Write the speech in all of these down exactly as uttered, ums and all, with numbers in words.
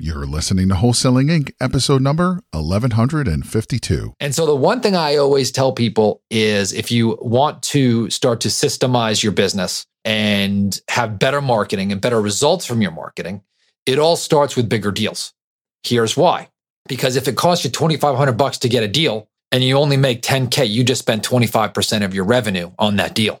You're listening to Wholesaling Incorporated, episode number eleven fifty-two. And so the one thing I always tell people is if you want to start to systemize your business and have better marketing and better results from your marketing, it all starts with bigger deals. Here's why. Because if it costs you twenty-five hundred bucks to get a deal and you only make ten K, you just spent twenty-five percent of your revenue on that deal.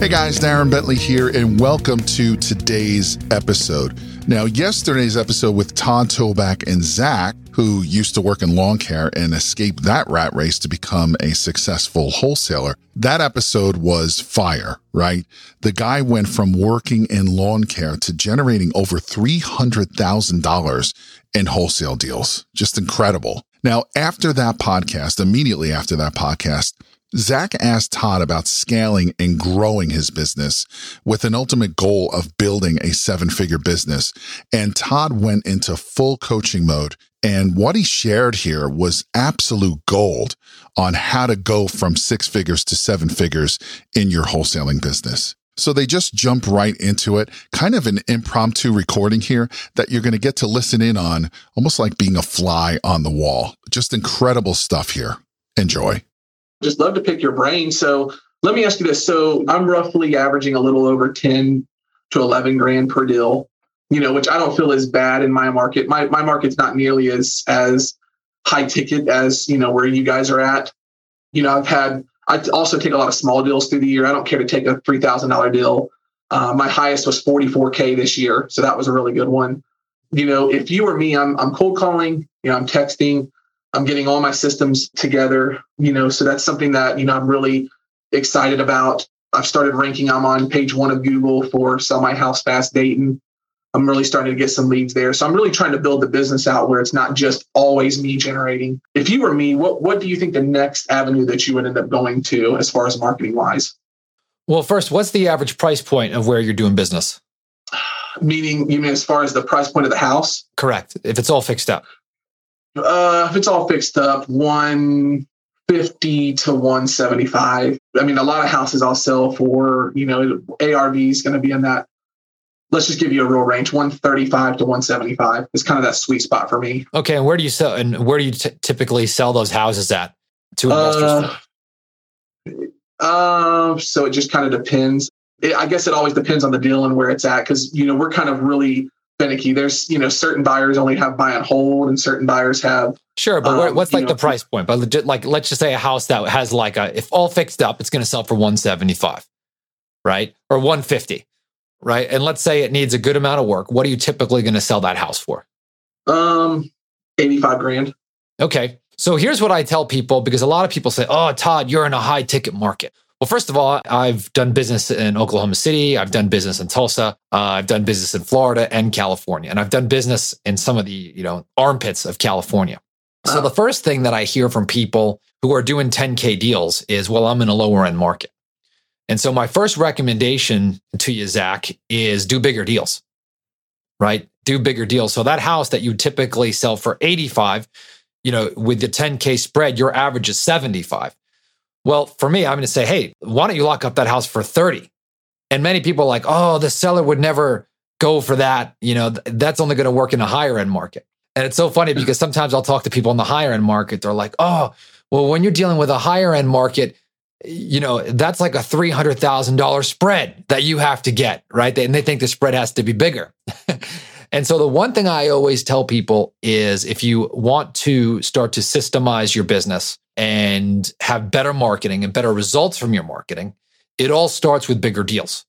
Hey guys, Darren Bentley here, and welcome to today's episode. Now, yesterday's episode with Todd Toback and Zach, who used to work in lawn care and escaped that rat race to become a successful wholesaler, that episode was fire, right? The guy went from working in lawn care to generating over three hundred thousand dollars in wholesale deals. Just incredible. Now, after that podcast, immediately after that podcast, Zach asked Todd about scaling and growing his business with an ultimate goal of building a seven-figure business. And Todd went into full coaching mode. And what he shared here was absolute gold on how to go from six figures to seven figures in your wholesaling business. So they just jump right into it, kind of an impromptu recording here that you're going to get to listen in on, almost like being a fly on the wall. Just incredible stuff here. Enjoy. Just love to pick your brain. So let me ask you this. So I'm roughly averaging a little over ten to eleven grand per deal, you know, which I don't feel is bad in my market. My my market's not nearly as, as high ticket as, you know, where you guys are at. You know, I've had, I also take a lot of small deals through the year. I don't care to take a three thousand dollars deal. Uh, my highest was forty-four K this year. So that was a really good one. You know, if you or me, I'm I'm cold calling, you know, I'm texting, I'm getting all my systems together, you know, so that's something that, you know, I'm really excited about. I've started ranking. I'm on page one of Google for Sell My House Fast Dayton. I'm really starting to get some leads there. So I'm really trying to build the business out where it's not just always me generating. If you were me, what what do you think the next avenue that you would end up going to as far as marketing wise? Well, first, what's the average price point of where you're doing business? Meaning, you mean as far as the price point of the house? Correct. If it's all fixed up. Uh, if it's all fixed up, one fifty to one seventy-five. I mean, a lot of houses I'll sell for, you know, A R V is going to be in that. Let's just give you a real range. one thirty-five to one seventy-five is kind of that sweet spot for me. Okay. And where do you sell and where do you t- typically sell those houses at to investors? Uh, uh, so it just kind of depends. It, I guess it always depends on the deal and where it's at. Cause you know, we're kind of really finicky. There's, you know, certain buyers only have buy and hold and certain buyers have. Sure. But um, what's like know, the price point? But legit, like, let's just say a house that has like a, if all fixed up, it's going to sell for one seventy-five, right? Or one fifty, right? And let's say it needs a good amount of work. What are you typically going to sell that house for? Um, eighty-five grand. Okay. So here's what I tell people, because a lot of people say, oh, Todd, you're in a high ticket market. Well, first of all, I've done business in Oklahoma City. I've done business in Tulsa. Uh, I've done business in Florida and California. And I've done business in some of the, you know, armpits of California. So wow. The first thing that I hear from people who are doing ten K deals is, well, I'm in a lower end market. And so my first recommendation to you, Zach, is do bigger deals, right? Do bigger deals. So that house that you typically sell for eighty-five, you know, with the ten K spread, your average is seventy-five. Well, for me, I'm going to say, hey, why don't you lock up that house for thirty? And many people are like, oh, the seller would never go for that. You know, th- that's only going to work in a higher end market. And it's so funny because sometimes I'll talk to people in the higher end market. They're like, oh, well, when you're dealing with a higher end market, you know, that's like a three hundred thousand dollars spread that you have to get, right? And they think the spread has to be bigger. And so the one thing I always tell people is if you want to start to systemize your business and have better marketing and better results from your marketing, it all starts with bigger deals.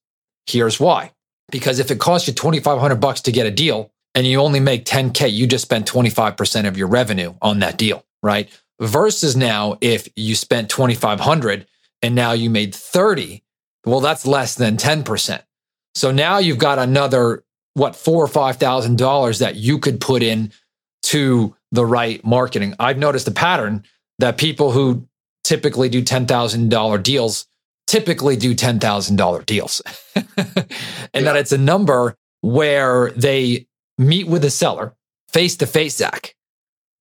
Here's why. Because if it costs you twenty-five hundred bucks to get a deal and you only make ten K, you just spent twenty-five percent of your revenue on that deal, right? Versus now, if you spent twenty-five hundred and now you made thirty, well, that's less than ten percent. So now you've got another what, four or five thousand dollars that you could put in to the right marketing. I've noticed a pattern that people who typically do ten thousand dollars deals typically do ten thousand dollars deals. And yeah. that it's a number where they meet with a seller face-to-face, Zach,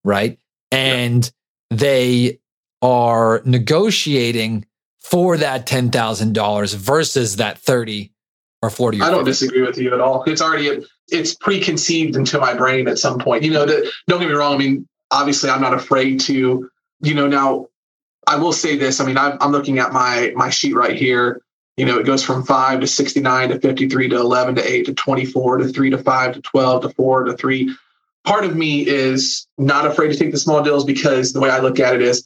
right? And yeah. they are negotiating for that ten thousand dollars versus that thirty or forty. I don't disagree with you at all. It's already, a, it's preconceived into my brain at some point. You know, that, don't get me wrong. I mean, obviously I'm not afraid to, you know, now I will say this. I mean, I'm, I'm looking at my, my sheet right here. You know, it goes from five to sixty-nine to fifty-three to eleven to eight to twenty-four to three to five to twelve to four to three. Part of me is not afraid to take the small deals because the way I look at it is,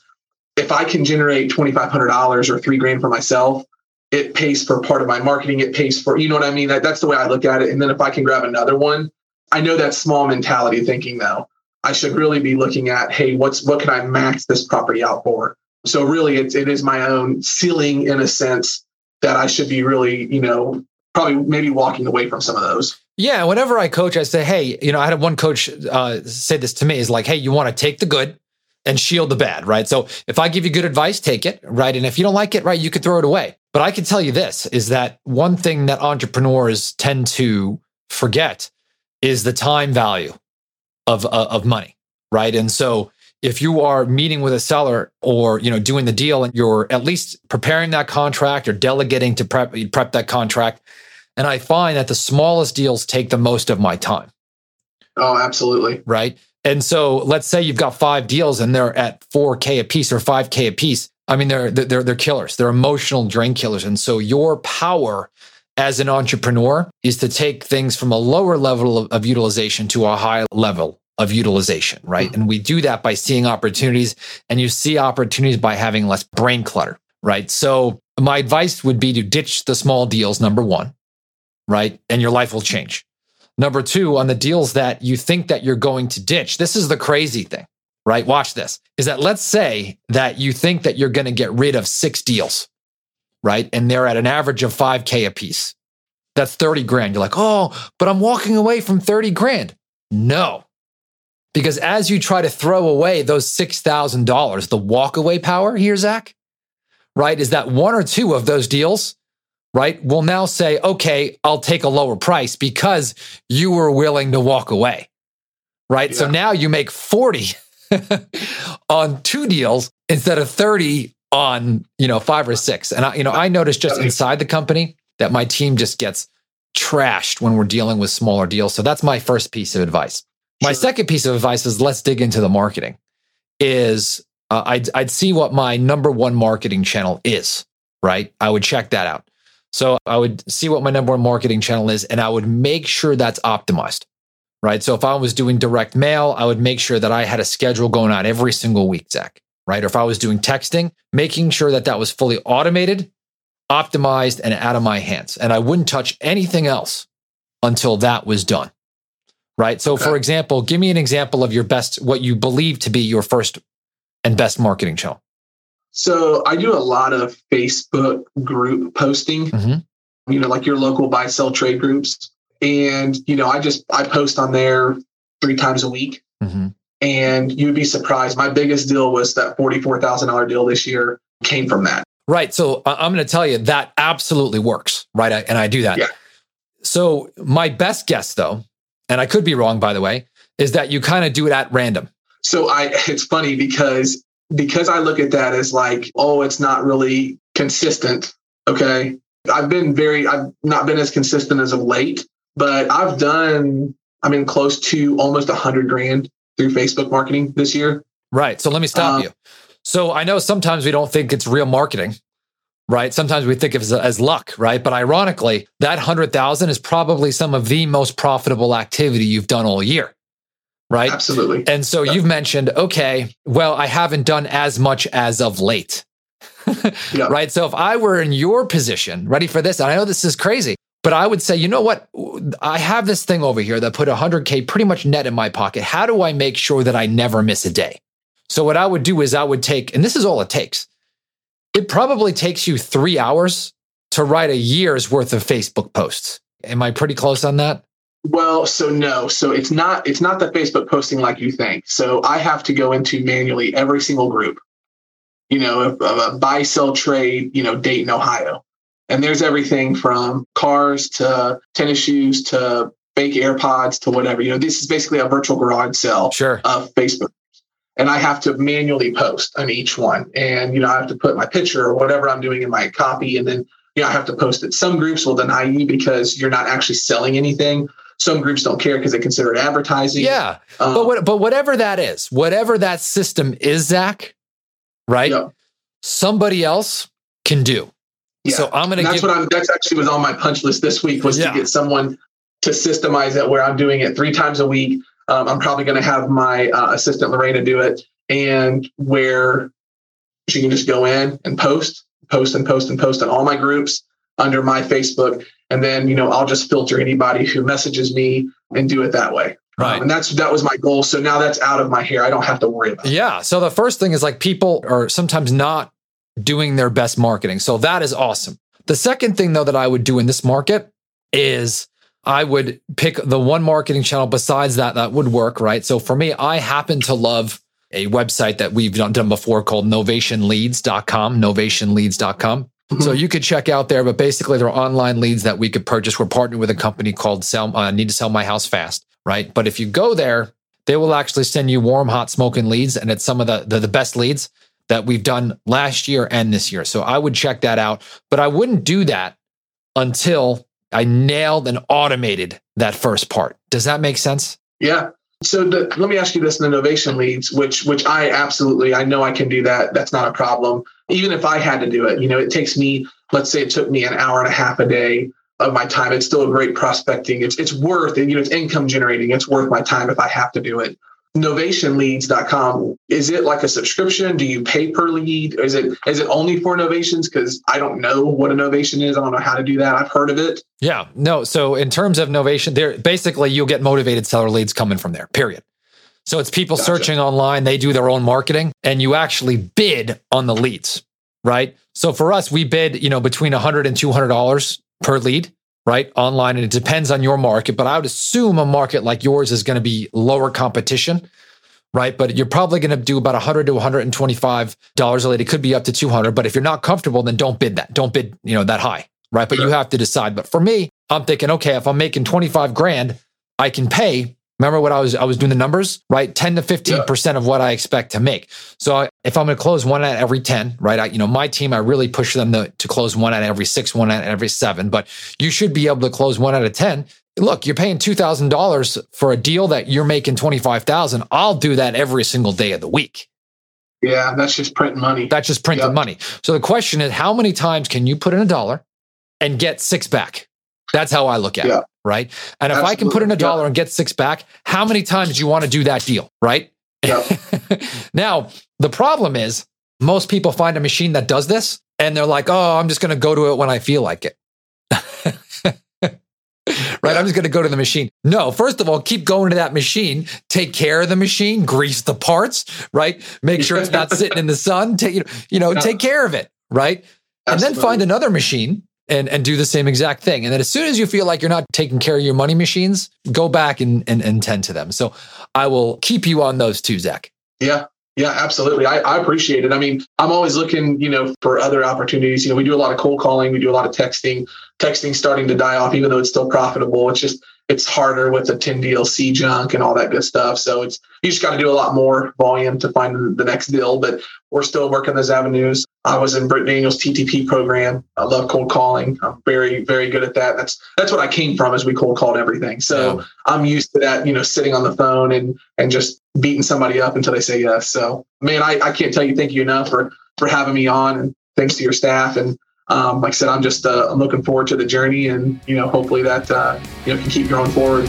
if I can generate twenty-five hundred dollars or three grand for myself, it pays for part of my marketing. It pays for, you know what I mean? That, that's the way I look at it. And then if I can grab another one, I know that small mentality thinking though, I should really be looking at, hey, what's, what can I max this property out for? So really it's, it is my own ceiling in a sense that I should be really, you know, probably maybe walking away from some of those. Yeah. Whenever I coach, I say, hey, you know, I had one coach uh, say this to me is like, hey, you want to take the good and shield the bad, right? So if I give you good advice, take it, right? And if you don't like it, right, you could throw it away. But I can tell you this, is that one thing that entrepreneurs tend to forget is the time value of, uh, of money, right? And so if you are meeting with a seller or, you know, doing the deal and you're at least preparing that contract or delegating to prep, prep that contract, and I find that the smallest deals take the most of my time. Oh, absolutely. Right? And so let's say you've got five deals and they're at four K a piece or five K a piece. I mean, they're, they're, they're killers. They're emotional drain killers. And so your power as an entrepreneur is to take things from a lower level of, of utilization to a high level of utilization, right? Mm-hmm. And we do that by seeing opportunities, and you see opportunities by having less brain clutter, right? So my advice would be to ditch the small deals, number one, right? And your life will change. Number two, on the deals that you think that you're going to ditch, this is the crazy thing, right? Watch this, is that let's say that you think that you're going to get rid of six deals, right? And they're at an average of five K a piece. That's thirty grand. You're like, oh, but I'm walking away from thirty grand. No, because as you try to throw away those six thousand dollars, the walkaway power here, Zach, right? Is that one or two of those deals, right? We'll now say, okay, I'll take a lower price because you were willing to walk away, right? Yeah. So now you make forty on two deals instead of thirty on, you know, five or six. And I, you know, I noticed just inside the company that my team just gets trashed when we're dealing with smaller deals. So that's my first piece of advice. My sure. second piece of advice is let's dig into the marketing is uh, I'd, I'd see what my number one marketing channel is, right? I would check that out. So I would see what my number one marketing channel is, and I would make sure that's optimized, right? So if I was doing direct mail, I would make sure that I had a schedule going out every single week, Zach, right? Or if I was doing texting, making sure that that was fully automated, optimized, and out of my hands. And I wouldn't touch anything else until that was done, right? So okay. for example, give me an example of your best, what you believe to be your first and best marketing channel. So I do a lot of Facebook group posting, mm-hmm. you know, like your local buy, sell, trade groups. And, you know, I just, I post on there three times a week, mm-hmm. and you'd be surprised. My biggest deal was that forty-four thousand dollars deal this year came from that. Right. So I'm going to tell you that absolutely works. Right. I, and I do that. Yeah. So my best guess though, and I could be wrong by the way, is that you kind of do it at random. So I, it's funny because Because I look at that as like, oh, it's not really consistent. Okay. I've been very, I've not been as consistent as of late, but I've done, I mean, close to almost a hundred grand through Facebook marketing this year. Right. So let me stop um, you. So I know sometimes we don't think it's real marketing, right? Sometimes we think of it as, as luck, right? But ironically, that hundred thousand is probably some of the most profitable activity you've done all year. Right? Absolutely. And so yeah. you've mentioned, okay, well, I haven't done as much as of late, yeah. right? So if I were in your position, ready for this, and I know this is crazy, but I would say, you know what? I have this thing over here that put one hundred K pretty much net in my pocket. How do I make sure that I never miss a day? So what I would do is I would take, and this is all it takes. It probably takes you three hours to write a year's worth of Facebook posts. Am I pretty close on that? Well, so no. So it's not it's not the Facebook posting like you think. So I have to go into manually every single group, you know, of a, a buy, sell, trade, you know, Dayton, Ohio. And there's everything from cars to tennis shoes to fake AirPods to whatever. You know, this is basically a virtual garage sale sure. of Facebook. And I have to manually post on each one. And, you know, I have to put my picture or whatever I'm doing in my copy. And then, you know, I have to post it. Some groups will deny you because you're not actually selling anything. Some groups don't care because they consider it advertising. Yeah. Um, but what, but whatever that is, whatever that system is, Zach, right? Yeah. Somebody else can do. Yeah. So I'm going to give... That's what I'm, that's actually was on my punch list this week was yeah. to get someone to systemize it where I'm doing it three times a week. Um, I'm probably going to have my uh, assistant Lorena do it, and where she can just go in and post, post and post and post on all my groups under my Facebook. And then, you know, I'll just filter anybody who messages me and do it that way. Right. Um, and that's, that was my goal. So now that's out of my hair. I don't have to worry about it. Yeah. So the first thing is, like, people are sometimes not doing their best marketing. So that is awesome. The second thing, though, that I would do in this market is I would pick the one marketing channel besides that that would work, right? So for me, I happen to love a website that we've done before called Novation Leads dot com, Novation Leads dot com. Mm-hmm. So you could check out there, but basically there are online leads that we could purchase. We're partnered with a company called Sell, uh, Need to Sell My House Fast, right? But if you go there, they will actually send you warm, hot, smoking leads. And it's some of the, the, the best leads that we've done last year and this year. So I would check that out, but I wouldn't do that until I nailed and automated that first part. Does that make sense? Yeah. So the, let me ask you this, in the Novation Leads, which which I absolutely, I know I can do that. That's not a problem. Even if I had to do it, you know, it takes me, let's say it took me an hour and a half a day of my time. It's still a great prospecting. It's it's worth it. You know, it's income generating. It's worth my time if I have to do it. Novation Leads dot com, is it like a subscription? Do you pay per lead? Is it is it only for novations? Because I don't know what a novation is. I don't know how to do that. I've heard of it. Yeah, no. So in terms of novation, there basically you'll get motivated seller leads coming from there, period. So it's people gotcha. Searching online. They do their own marketing and you actually bid on the leads, right? So for us, we bid, you know, between one hundred dollars and two hundred dollars per lead. Right? Online. And it depends on your market, but I would assume a market like yours is going to be lower competition, right? But you're probably going to do about one hundred to one hundred twenty-five dollars a lead. It could be up to two hundred, but if you're not comfortable, then don't bid that. Don't bid, you know, that high, right? But sure. You have to decide. But for me, I'm thinking, okay, if I'm making twenty-five grand, I can pay. Remember what I was, I was doing the numbers, right? ten to fifteen percent yeah. of what I expect to make. So if I'm going to close one out every ten, right? I, you know, my team, I really push them to, to close one out every six, one out every seven, but you should be able to close one out of ten. Look, you're paying two thousand dollars for a deal that you're making twenty-five thousand dollars. I'll do that every single day of the week. Yeah. That's just printing money. That's just printing yep. money. So the question is, how many times can you put in a dollar and get six back? That's how I look at yeah. it. Right. And if Absolutely. I can put in a dollar yeah. and get six back, how many times do you want to do that deal? Right. Yeah. Now, the problem is most people find a machine that does this and they're like, oh, I'm just going to go to it when I feel like it. Right. Yeah. I'm just going to go to the machine. No, first of all, keep going to that machine, take care of the machine, grease the parts, right? Make sure it's not sitting in the sun. Take, you know, no. take care of it. Right. Absolutely. And then find another machine. And and do the same exact thing. And then as soon as you feel like you're not taking care of your money machines, go back and, and, and tend to them. So I will keep you on those too, Zach. Yeah. Yeah, absolutely. I, I appreciate it. I mean, I'm always looking, you know, for other opportunities. You know, we do a lot of cold calling. We do a lot of texting. Texting's starting to die off, even though it's still profitable. It's just, it's harder with the ten D L C junk and all that good stuff. So it's, you just got to do a lot more volume to find the next deal, but we're still working those avenues. I was in Britt Daniels' T T P program. I love cold calling. I'm very, very good at that. That's that's what I came from, is we cold called everything. So yeah. I'm used to that, you know, sitting on the phone and and just beating somebody up until they say yes. So, man, I, I can't tell you thank you enough for, for having me on, and thanks to your staff. And um, like I said, I'm just uh, I'm looking forward to the journey, and, you know, hopefully that, uh, you know, can keep going forward.